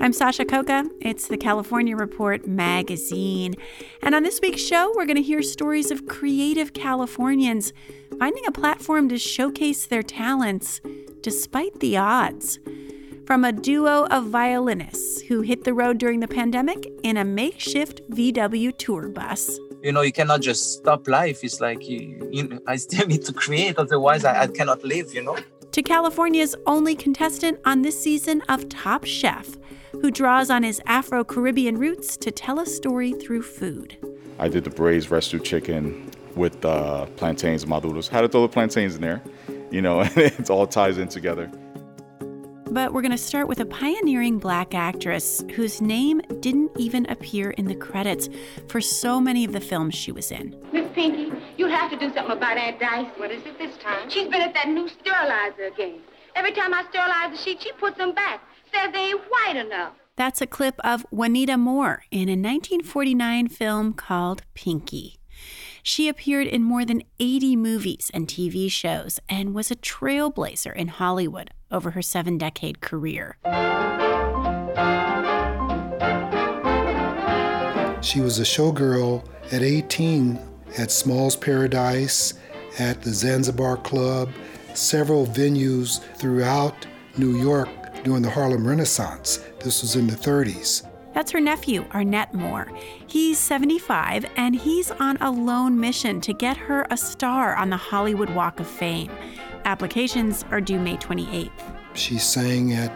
I'm Sasha Khokha. It's the California Report magazine. And on this week's show, we're going to hear stories of creative Californians finding a platform to showcase their talents despite the odds. From a duo of violinists who hit the road during the pandemic in a makeshift VW tour bus. You know, you cannot just stop life. It's like, I still need to create, otherwise I cannot live, you know? To California's only contestant on this season of Top Chef, who draws on his Afro-Caribbean roots to tell a story through food. I did the braised rescue chicken with plantains and maduros. Had to throw the plantains in there, you know, and it all ties in together. But we're going to start with a pioneering Black actress whose name didn't even appear in the credits for so many of the films she was in. Miss Pinky, you have to do something about Aunt Dice. What is it this time? She's been at that new sterilizer again. Every time I sterilize a sheet, she puts them back. They ain't white enough. That's a clip of Juanita Moore in a 1949 film called Pinky. She appeared in more than 80 movies and TV shows and was a trailblazer in Hollywood over her 7-decade career. She was a showgirl at 18 at Small's Paradise, at the Zanzibar Club, several venues throughout New York, during the Harlem Renaissance. This was in the 30s. That's her nephew, Arnett Moore. He's 75, and he's on a lone mission to get her a star on the Hollywood Walk of Fame. Applications are due May 28th. She sang at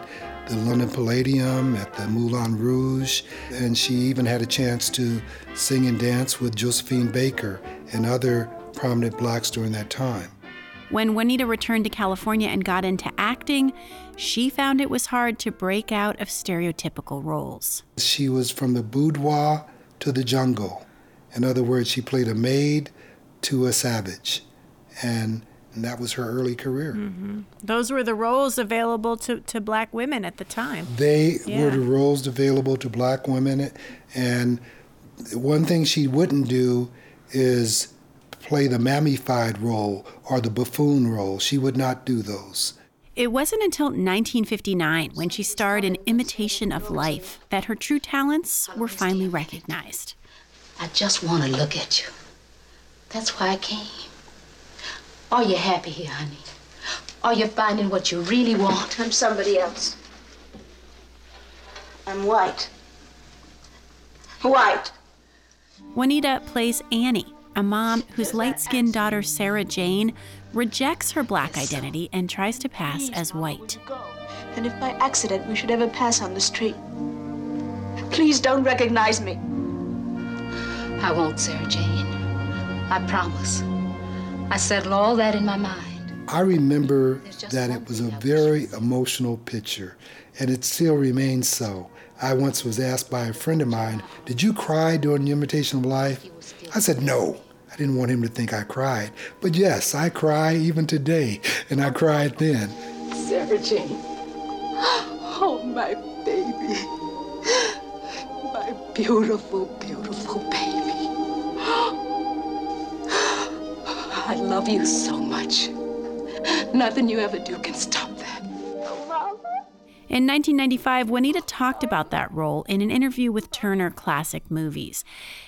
the London Palladium, at the Moulin Rouge, and she even had a chance to sing and dance with Josephine Baker and other prominent Blacks during that time. When Juanita returned to California and got into acting, she found it was hard to break out of stereotypical roles. She was from the boudoir to the jungle. In other words, she played a maid to a savage. And that was her early career. Mm-hmm. Those were the roles available to Black women at the time. They were the roles available to Black women. And one thing she wouldn't do is play the mammified role or the buffoon role. She would not do those. It wasn't until 1959, when she starred in Imitation of Life, that her true talents were finally recognized. I just want to look at you. That's why I came. Are you happy here, honey? Are you finding what you really want? I'm somebody else. I'm white. White. Juanita plays Annie, a mom whose light-skinned daughter, Sarah Jane, rejects her Black identity and tries to pass as white. And if by accident we should ever pass on the street, please don't recognize me. I won't, Sarah Jane. I promise. I settle all that in my mind. I remember that it was a very emotional picture, and it still remains so. I once was asked by a friend of mine, "Did you cry during the Imitation of Life?" I said, "No." I didn't want him to think I cried. But yes, I cry even today, and I cried then. Sarah Jane, oh, my baby. baby. My beautiful, beautiful baby. I love you so much. Nothing you ever do can stop that. In 1995, Juanita talked about that role in an interview with Turner Classic Movies.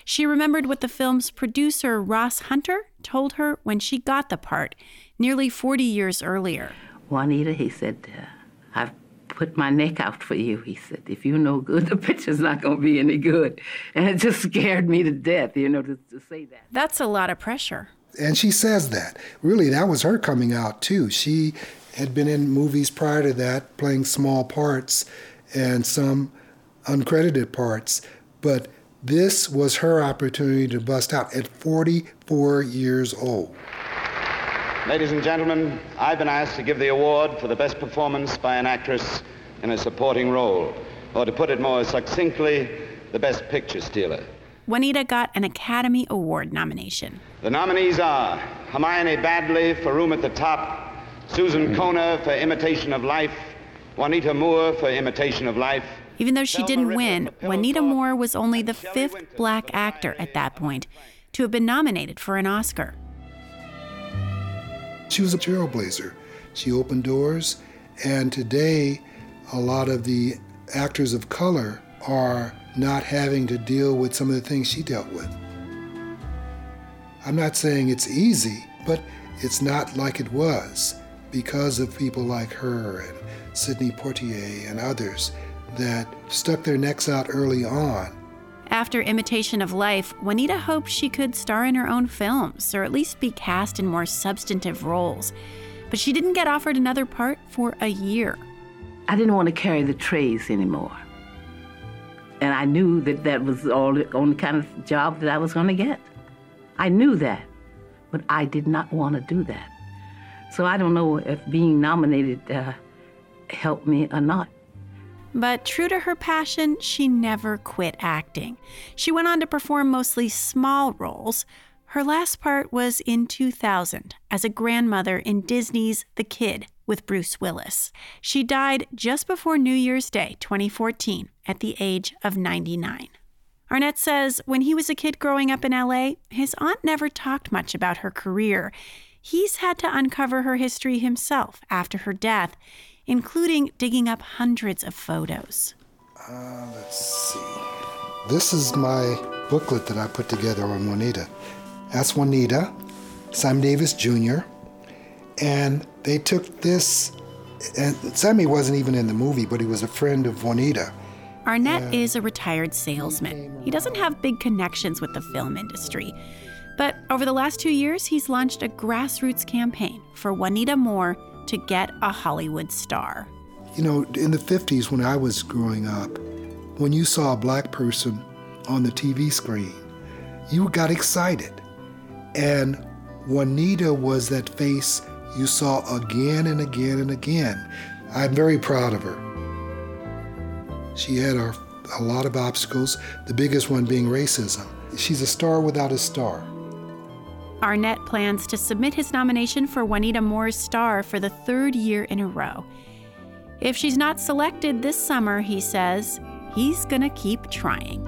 She remembered what the film's producer, Ross Hunter, told her when she got the part nearly 40 years earlier. Juanita, he said, I've put my neck out for you. He said, if you're no good, the picture's not going to be any good. And it just scared me to death, you know, to say that. That's a lot of pressure. And she says that. Really, that was her coming out, too. She had been in movies prior to that, playing small parts and some uncredited parts. But this was her opportunity to bust out at 44 years old. Ladies and gentlemen, I've been asked to give the award for the best performance by an actress in a supporting role, or to put it more succinctly, the best picture stealer. Juanita got an Academy Award nomination. The nominees are Hermione Badley for Room at the Top, Susan Kona for Imitation of Life, Juanita Moore for Imitation of Life. Even though she didn't win, Juanita Moore was only the fifth black actor at that point to have been nominated for an Oscar. She was a trailblazer. She opened doors, and today a lot of the actors of color are not having to deal with some of the things she dealt with. I'm not saying it's easy, but it's not like it was because of people like her and Sidney Poitier and others that stuck their necks out early on. After Imitation of Life, Juanita hoped she could star in her own films, or at least be cast in more substantive roles. But she didn't get offered another part for a year. I didn't want to carry the trays anymore. And I knew that that was all the only kind of job that I was going to get. I knew that, but I did not want to do that. So I don't know if being nominated helped me or not. But true to her passion, she never quit acting. She went on to perform mostly small roles. Her last part was in 2000 as a grandmother in Disney's The Kid with Bruce Willis. She died just before New Year's Day, 2014, at the age of 99. Arnett says when he was a kid growing up in LA, his aunt never talked much about her career. He's had to uncover her history himself after her death, including digging up hundreds of photos. Let's see. This is my booklet that I put together on Juanita. That's Juanita, Sammy Davis Jr., and they took this, and Sammy wasn't even in the movie, but he was a friend of Juanita. Arnett is a retired salesman. He doesn't have big connections with the film industry. But over the last 2 years, he's launched a grassroots campaign for Juanita Moore to get a Hollywood star. You know, in the 50s, when I was growing up, when you saw a black person on the TV screen, you got excited. And Juanita was that face you saw again and again and again. I'm very proud of her. She had a lot of obstacles, the biggest one being racism. She's a star without a star. Arnett plans to submit his nomination for Juanita Moore's star for the third year in a row. If she's not selected this summer, he says, he's gonna keep trying.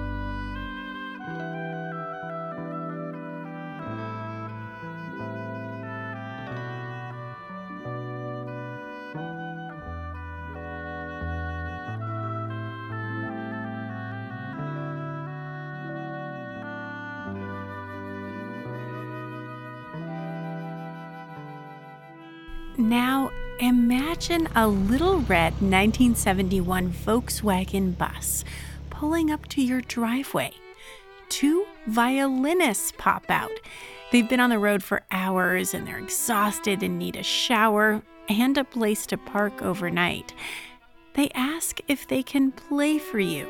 Now, imagine a little red 1971 Volkswagen bus pulling up to your driveway. Two violinists pop out. They've been on the road for hours and they're exhausted and need a shower and a place to park overnight. They ask if they can play for you.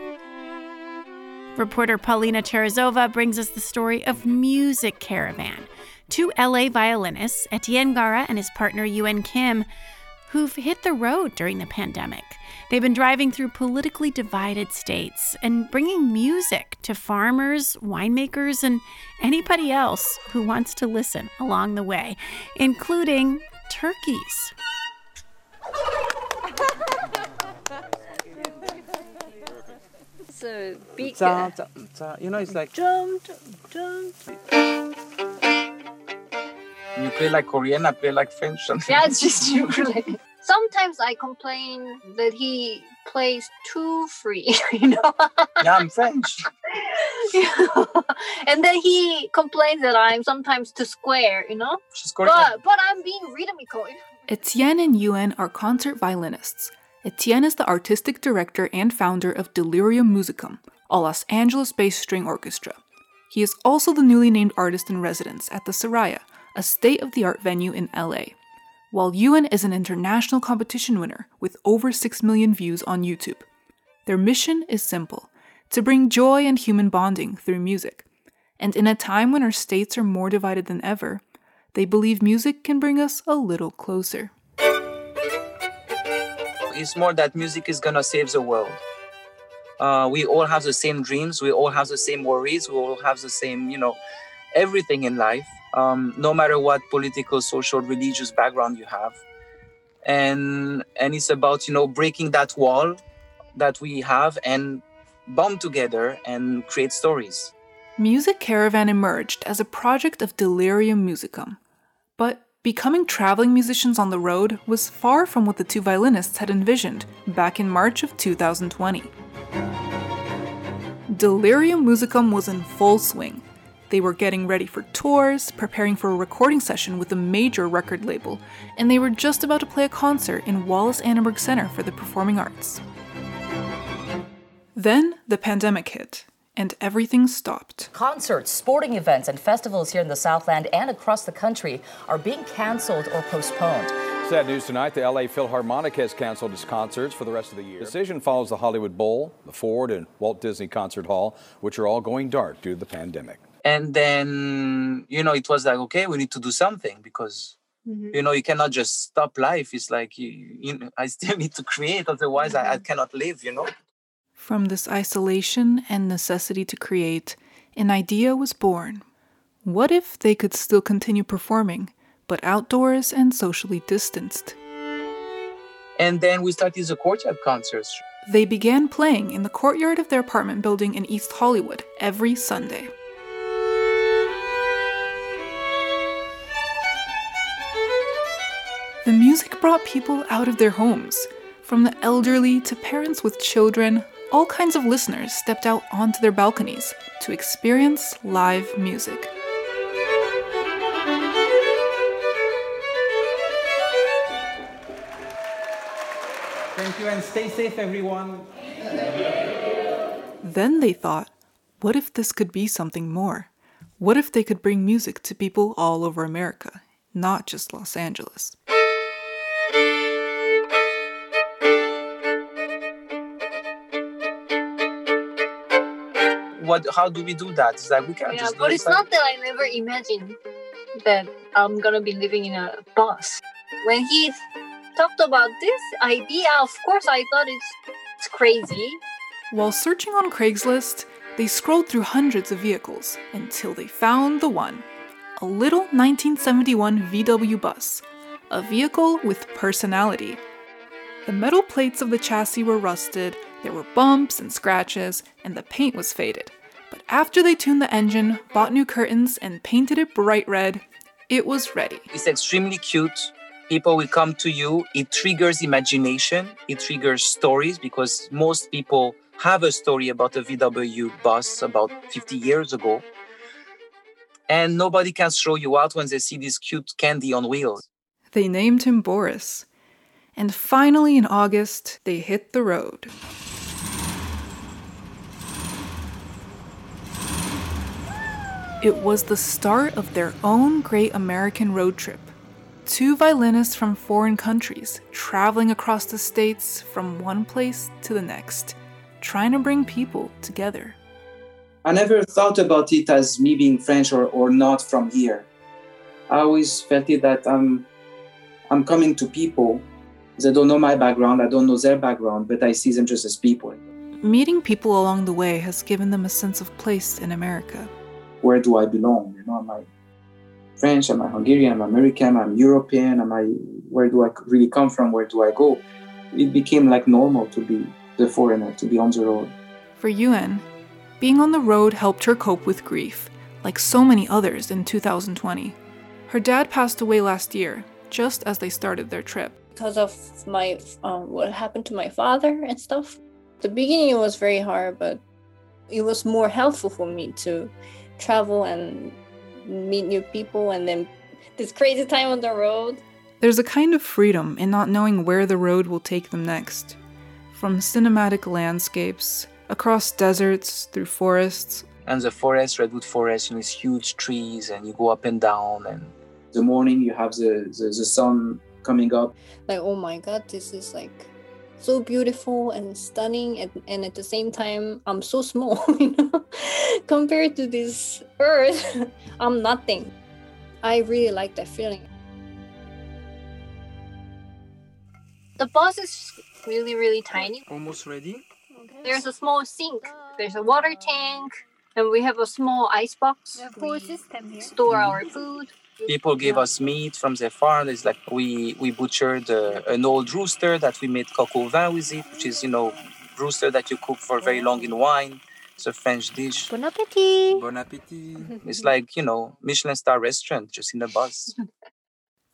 Reporter Paulina Cherizova brings us the story of Music Caravan, two LA violinists, Etienne Gara and his partner Yuen Kim, who've hit the road during the pandemic. They've been driving through politically divided states and bringing music to farmers, winemakers, and anybody else who wants to listen along the way, including turkeys. a big... You know, it's like... You play like Korean, I play like French. Yeah, it's just you. Sometimes I complain that he plays too free, you know. Yeah, I'm French. You know? And then he complains that I'm sometimes too square, you know. But I'm being rhythmical. Etienne and Yuen are concert violinists. Etienne is the artistic director and founder of Delirium Musicum, a Los Angeles-based string orchestra. He is also the newly named artist in residence at the Saraya, a state-of-the-art venue in LA. While Yuen is an international competition winner with over 6 million views on YouTube. Their mission is simple, to bring joy and human bonding through music. And in a time when our states are more divided than ever, they believe music can bring us a little closer. It's more that music is gonna save the world. We all have the same dreams, we all have the same worries, we all have the same, you know, everything in life. No matter what political, social, religious background you have. And it's about, you know, breaking that wall that we have and bond together and create stories. Music Caravan emerged as a project of Delirium Musicum. But becoming traveling musicians on the road was far from what the two violinists had envisioned back in March of 2020. Delirium Musicum was in full swing. They were getting ready for tours, preparing for a recording session with a major record label, and they were just about to play a concert in Wallace Annenberg Center for the Performing Arts. Then the pandemic hit, and everything stopped. Concerts, sporting events, and festivals here in the Southland and across the country are being canceled or postponed. Sad news tonight, the LA Philharmonic has canceled its concerts for the rest of the year. The decision follows the Hollywood Bowl, the Ford, and Walt Disney Concert Hall, which are all going dark due to the pandemic. And then, you know, it was like, okay, we need to do something because, you know, you cannot just stop life. It's like, you know, I still need to create, otherwise I cannot live, you know. From this isolation and necessity to create, an idea was born. What if they could still continue performing, but outdoors and socially distanced? And then we started the courtyard concerts. They began playing in the courtyard of their apartment building in East Hollywood every Sunday. The music brought people out of their homes. From the elderly to parents with children, all kinds of listeners stepped out onto their balconies to experience live music. Thank you, and stay safe, everyone. Then they thought, what if this could be something more? What if they could bring music to people all over America, not just Los Angeles? How do we do that? It's like we can't just do it. But it's not that I never imagined that I'm gonna be living in a bus. When he talked about this idea, of course I thought it's crazy. While searching on Craigslist, they scrolled through hundreds of vehicles until they found the one. A little 1971 VW bus. A vehicle with personality. The metal plates of the chassis were rusted, there were bumps and scratches, and the paint was faded. But after they tuned the engine, bought new curtains, and painted it bright red, it was ready. It's extremely cute. People will come to you. It triggers imagination. It triggers stories because most people have a story about a VW bus about 50 years ago. And nobody can throw you out when they see this cute candy on wheels. They named him Boris. And finally, in August, they hit the road. It was the start of their own great American road trip. Two violinists from foreign countries, traveling across the states from one place to the next, trying to bring people together. I never thought about it as me being French or not from here. I always felt it that I'm coming to people. They don't know my background, I don't know their background, but I see them just as people. Meeting people along the way has given them a sense of place in America. Where do I belong? You know, am I French? Am I Hungarian? Am I American? Am I European? Where do I really come from? Where do I go? It became like normal to be the foreigner, to be on the road. for Yuen. Being on the road helped her cope with grief, like so many others in 2020. Her dad passed away last year, just as they started their trip. Because of my what happened to my father and stuff, the beginning was very hard, but it was more helpful for me to travel and meet new people and then this crazy time on the road. There's a kind of freedom in not knowing where the road will take them next. From cinematic landscapes, across deserts, through forests. And the forest, redwood forest, and these huge trees, and you go up and down. And the morning you have the sun coming up. Like, oh my God, this is like so beautiful and stunning. And at the same time, I'm so small, you know? Compared to this earth, I'm nothing. I really like that feeling. The bus is really, really tiny. Almost ready. Okay. There's a small sink. There's a water tank. And we have a small ice box. The food system here. Store our food. People gave us meat from their farm. It's like we butchered an old rooster that we made coq au vin with it, which is, you know, rooster that you cook for very long in wine. It's a French dish. Bon appétit. Bon appétit. It's like, you know, Michelin star restaurant just in a bus.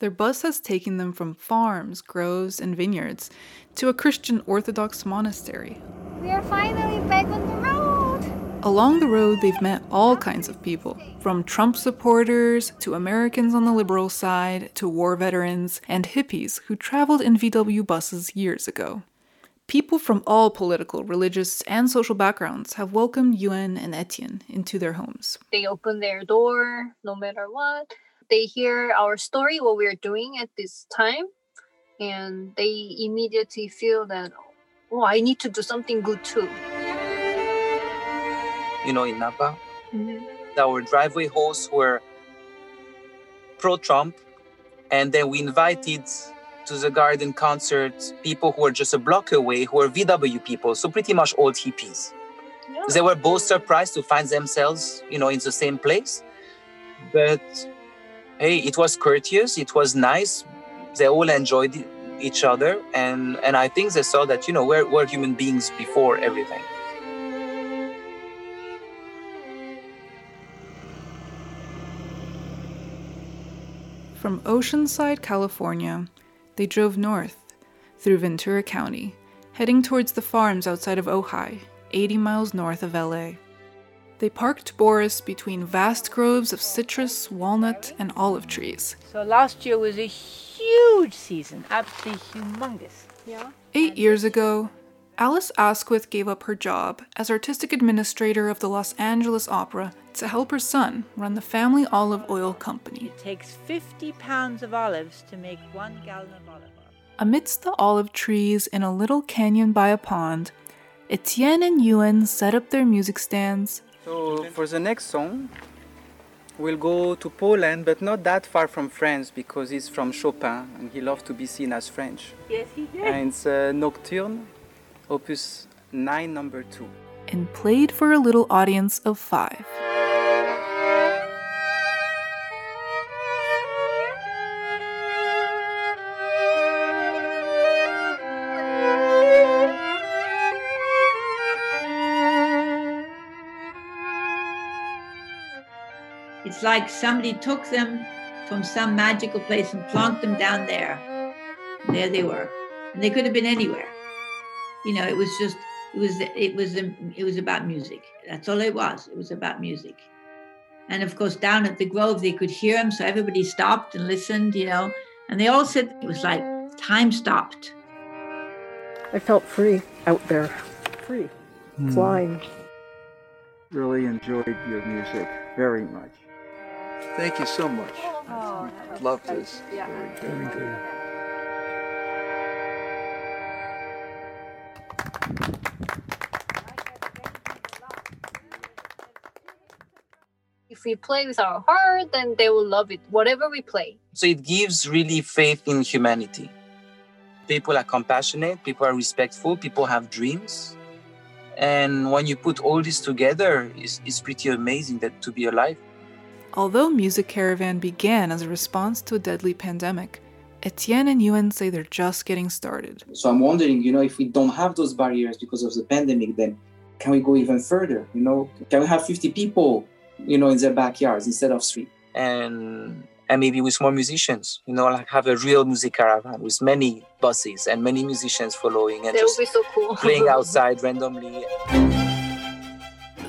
Their bus has taken them from farms, groves, and vineyards to a Christian Orthodox monastery. We are finally back on the road! Along the road, they've met all kinds of people, from Trump supporters to Americans on the liberal side to war veterans and hippies who traveled in VW buses years ago. People from all political, religious, and social backgrounds have welcomed Yuen and Etienne into their homes. They open their door no matter what. They hear our story, what we're doing at this time, and they immediately feel that, oh, I need to do something good too. You know, in Napa, our driveway hosts were pro-Trump, and then we invited to the garden concert people who were just a block away, who were VW people, so pretty much old hippies. Yeah. They were both surprised to find themselves, you know, in the same place, but hey, it was courteous, it was nice. They all enjoyed each other. And I think they saw that, you know, we're human beings before everything. From Oceanside, California, they drove north through Ventura County, heading towards the farms outside of Ojai, 80 miles north of LA. They parked Boris between vast groves of citrus, walnut, and olive trees. So last year was a huge season, absolutely humongous. Yeah. 8 years ago, Alice Asquith gave up her job as artistic administrator of the Los Angeles Opera to help her son run the family olive oil company. It takes 50 pounds of olives to make 1 gallon of olive oil. Amidst the olive trees in a little canyon by a pond, Etienne and Yuen set up their music stands. So for the next song, we'll go to Poland, but not that far from France, because he's from Chopin, and he loves to be seen as French. Yes, he did. And it's Nocturne, Opus 9, number 2. And played for a little audience of 5. It's like somebody took them from some magical place and plonked them down there. And there they were. And they could have been anywhere. You know, it was about music. That's all it was. It was about music. And of course, down at the Grove, they could hear them. So everybody stopped and listened, you know, and they all said it was like time stopped. I felt free out there, flying. Really enjoyed your music very much. Thank you so much. Oh, love this. Yeah. Very, very good. If we play with our heart, then they will love it, whatever we play. So it gives really faith in humanity. People are compassionate, people are respectful, people have dreams. And when you put all this together, it's pretty amazing that to be alive. Although Music Caravan began as a response to a deadly pandemic, Etienne and Yuen say they're just getting started. So I'm wondering, you know, if we don't have those barriers because of the pandemic, then can we go even further? You know, can we have 50 people, you know, in their backyards instead of 3? And maybe with more musicians, you know, like have a real music caravan with many buses and many musicians following and that just would be so cool. Playing outside randomly.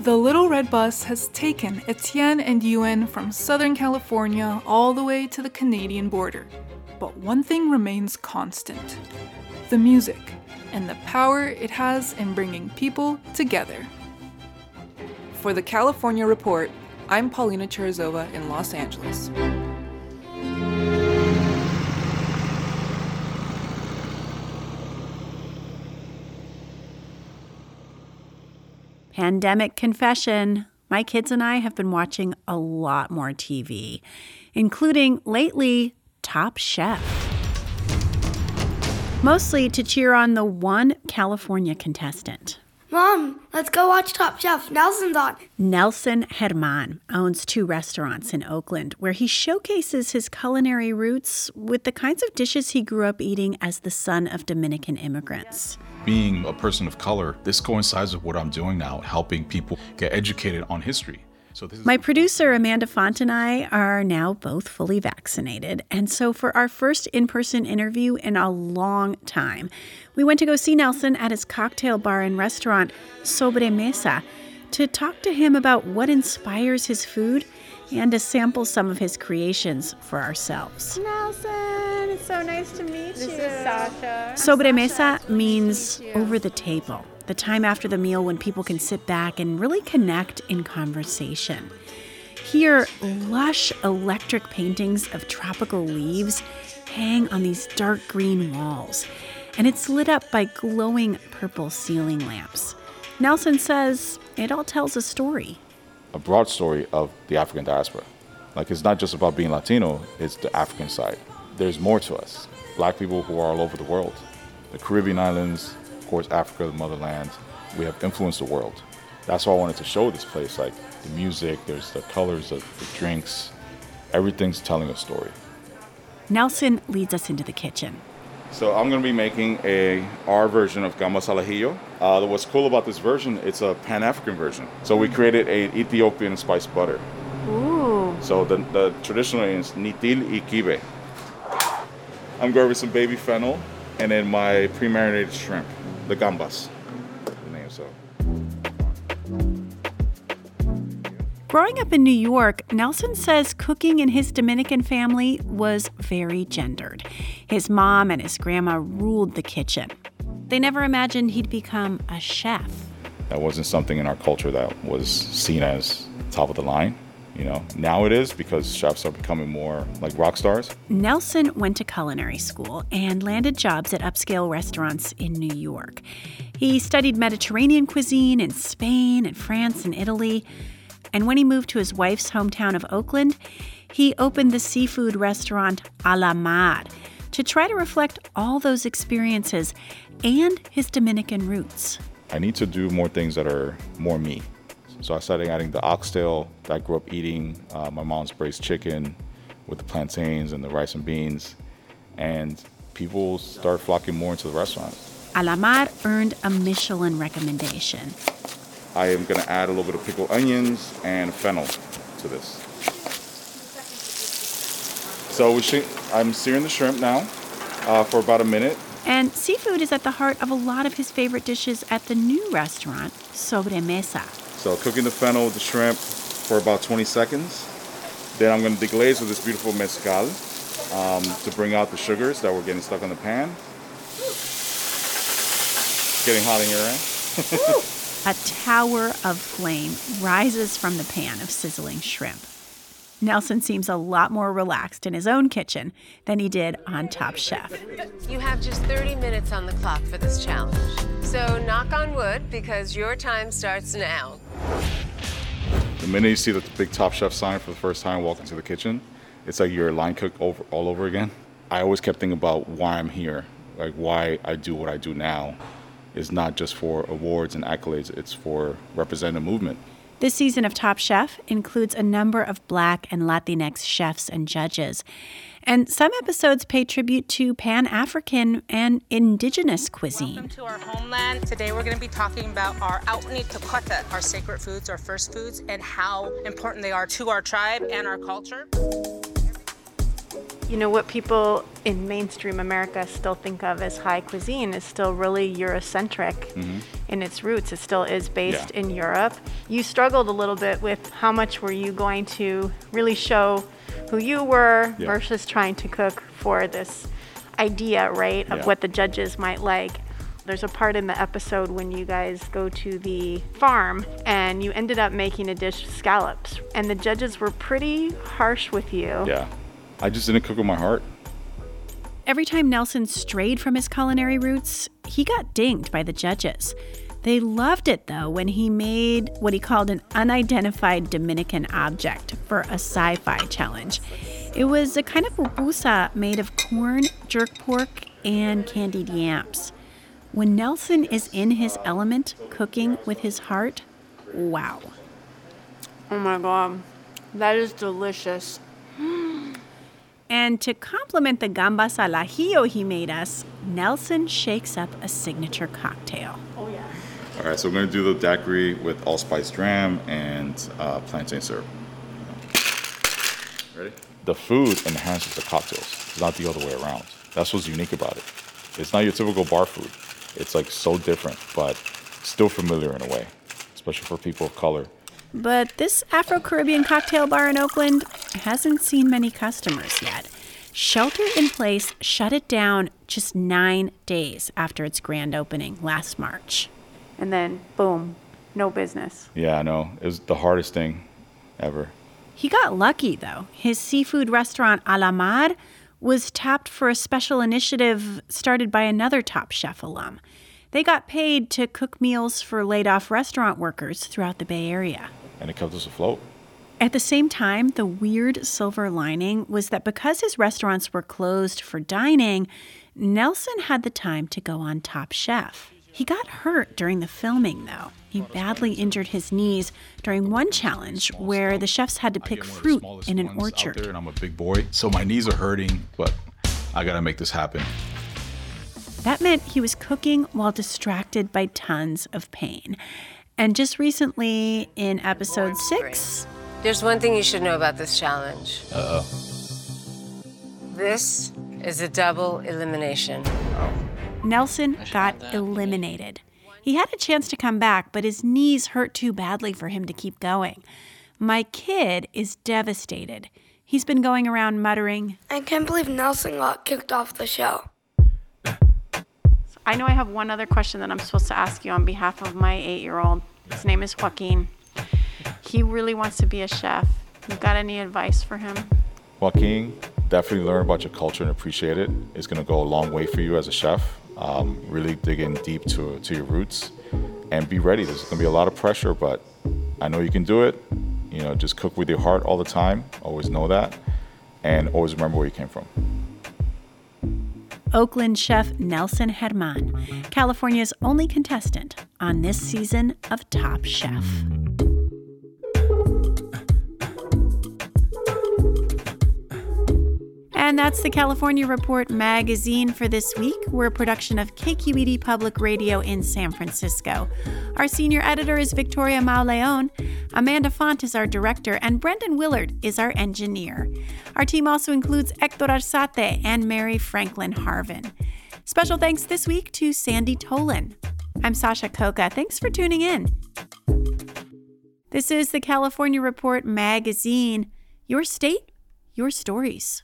The Little Red Bus has taken Etienne and Yuen from Southern California all the way to the Canadian border. But one thing remains constant, the music and the power it has in bringing people together. For the California Report, I'm Paulina Cherzova in Los Angeles. Pandemic confession. My kids and I have been watching a lot more TV, including lately Top Chef. Mostly to cheer on the one California contestant. Mom, let's go watch Top Chef. Nelson's on. Nelson German owns 2 restaurants in Oakland where he showcases his culinary roots with the kinds of dishes he grew up eating as the son of Dominican immigrants. Being a person of color, this coincides with what I'm doing now, helping people get educated on history. So this is my producer, Amanda Font, and I are now both fully vaccinated. And so for our first in-person interview in a long time, we went to go see Nelson at his cocktail bar and restaurant, Sobremesa, to talk to him about what inspires his food and to sample some of his creations for ourselves. Nelson, it's so nice to meet you. This is Sasha. Sobremesa means over the table, the time after the meal when people can sit back and really connect in conversation. Here, lush electric paintings of tropical leaves hang on these dark green walls, and it's lit up by glowing purple ceiling lamps. Nelson says it all tells a story. A broad story of the African diaspora. Like, it's not just about being Latino, it's the African side. There's more to us. Black people who are all over the world. The Caribbean islands, of course, Africa, the motherland. We have influenced the world. That's why I wanted to show this place, like the music, there's the colors, the drinks. Everything's telling a story. Nelson leads us into the kitchen. So I'm going to be making our version of gambas al ajillo. What's cool about this version, it's a Pan-African version. So we created an Ethiopian spice butter. Ooh. So the traditional is nitil y kibe. I'm going with some baby fennel and then my pre-marinated shrimp, the gambas. The name, so. Growing up in New York, Nelson says cooking in his Dominican family was very gendered. His mom and his grandma ruled the kitchen. They never imagined he'd become a chef. That wasn't something in our culture that was seen as top of the line, you know. Now it is because chefs are becoming more like rock stars. Nelson went to culinary school and landed jobs at upscale restaurants in New York. He studied Mediterranean cuisine in Spain and France and Italy. And when he moved to his wife's hometown of Oakland, he opened the seafood restaurant Alamar to try to reflect all those experiences and his Dominican roots. I need to do more things that are more me. So I started adding the oxtail that I grew up eating, my mom's braised chicken with the plantains and the rice and beans. And people started flocking more into the restaurant. Alamar earned a Michelin recommendation. I am going to add a little bit of pickled onions and fennel to this. So I'm searing the shrimp now for about a minute. And seafood is at the heart of a lot of his favorite dishes at the new restaurant, Sobremesa. So cooking the fennel with the shrimp for about 20 seconds. Then I'm going to deglaze with this beautiful mezcal to bring out the sugars that were getting stuck on the pan. It's getting hot in here, right? A tower of flame rises from the pan of sizzling shrimp. Nelson seems a lot more relaxed in his own kitchen than he did on Top Chef. You have just 30 minutes on the clock for this challenge. So knock on wood, because your time starts now. The minute you see the big Top Chef sign for the first time walking to the kitchen, it's like you're a line cook all over again. I always kept thinking about why I'm here, like why I do what I do now. Is not just for awards and accolades, it's for representing a movement. This season of Top Chef includes a number of Black and Latinx chefs and judges. And some episodes pay tribute to Pan-African and indigenous cuisine. Welcome to our homeland. Today we're going to be talking about our autni tokota, our sacred foods, our first foods, and how important they are to our tribe and our culture. You know, what people in mainstream America still think of as high cuisine is still really Eurocentric in its roots. It still is based in Europe. You struggled a little bit with how much were you going to really show who you were versus trying to cook for this idea, right, of what the judges might like. There's a part in the episode when you guys go to the farm and you ended up making a dish of scallops, and the judges were pretty harsh with you. Yeah, I just didn't cook with my heart. Every time Nelson strayed from his culinary roots, he got dinged by the judges. They loved it, though, when he made what he called an unidentified Dominican object for a sci-fi challenge. It was a kind of pupusa made of corn, jerk pork, and candied yams. When Nelson is in his element, cooking with his heart, wow. Oh my God, that is delicious. And to complement the gambas al ajillo he made us, Nelson shakes up a signature cocktail. Oh, yeah. All right, so we're going to do the daiquiri with allspice dram and plantain syrup. Ready? The food enhances the cocktails. It's not the other way around. That's what's unique about it. It's not your typical bar food. It's like so different, but still familiar in a way, especially for people of color. But this Afro-Caribbean cocktail bar in Oakland hasn't seen many customers yet. Shelter in Place shut it down just 9 days after its grand opening last March. And then, boom, no business. Yeah, I know. It was the hardest thing ever. He got lucky, though. His seafood restaurant, Alamar, was tapped for a special initiative started by another Top Chef alum. They got paid to cook meals for laid-off restaurant workers throughout the Bay Area. And it kept us afloat. At the same time, the weird silver lining was that because his restaurants were closed for dining, Nelson had the time to go on Top Chef. He got hurt during the filming, though. He badly injured his knees during one challenge where the chefs had to pick fruit in an orchard. There, and I'm a big boy, so my knees are hurting, but I gotta make this happen. That meant he was cooking while distracted by tons of pain. And just recently in episode 6... There's one thing you should know about this challenge. Uh-oh. This is a double elimination. Oh. Nelson got eliminated. He had a chance to come back, but his knees hurt too badly for him to keep going. My kid is devastated. He's been going around muttering, I can't believe Nelson got kicked off the show. I know I have one other question that I'm supposed to ask you on behalf of my 8-year-old. His name is Joaquin. He really wants to be a chef. You got any advice for him? Joaquin, definitely learn about your culture and appreciate it. It's going to go a long way for you as a chef. Really dig in deep to your roots and be ready. There's going to be a lot of pressure, but I know you can do it. You know, just cook with your heart all the time. Always know that. And always remember where you came from. Oakland chef Nelson German, California's only contestant on this season of Top Chef. And that's the California Report magazine for this week. We're a production of KQED Public Radio in San Francisco. Our senior editor is Victoria Mauleon. Amanda Font is our director, and Brendan Willard is our engineer. Our team also includes Hector Arzate and Mary Franklin Harvin. Special thanks this week to Sandy Tolan. I'm Sasha Khokha. Thanks for tuning in. This is the California Report magazine. Your state, your stories.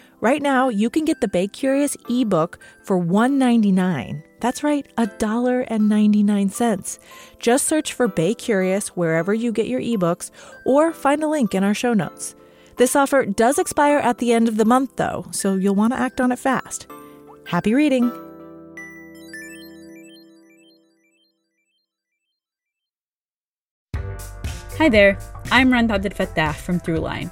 Right now, you can get the Bay Curious ebook for $1.99. That's right, $1.99. Just search for Bay Curious wherever you get your ebooks or find a link in our show notes. This offer does expire at the end of the month, though, so you'll want to act on it fast. Happy reading! Hi there, I'm Randad Fattah from Throughline.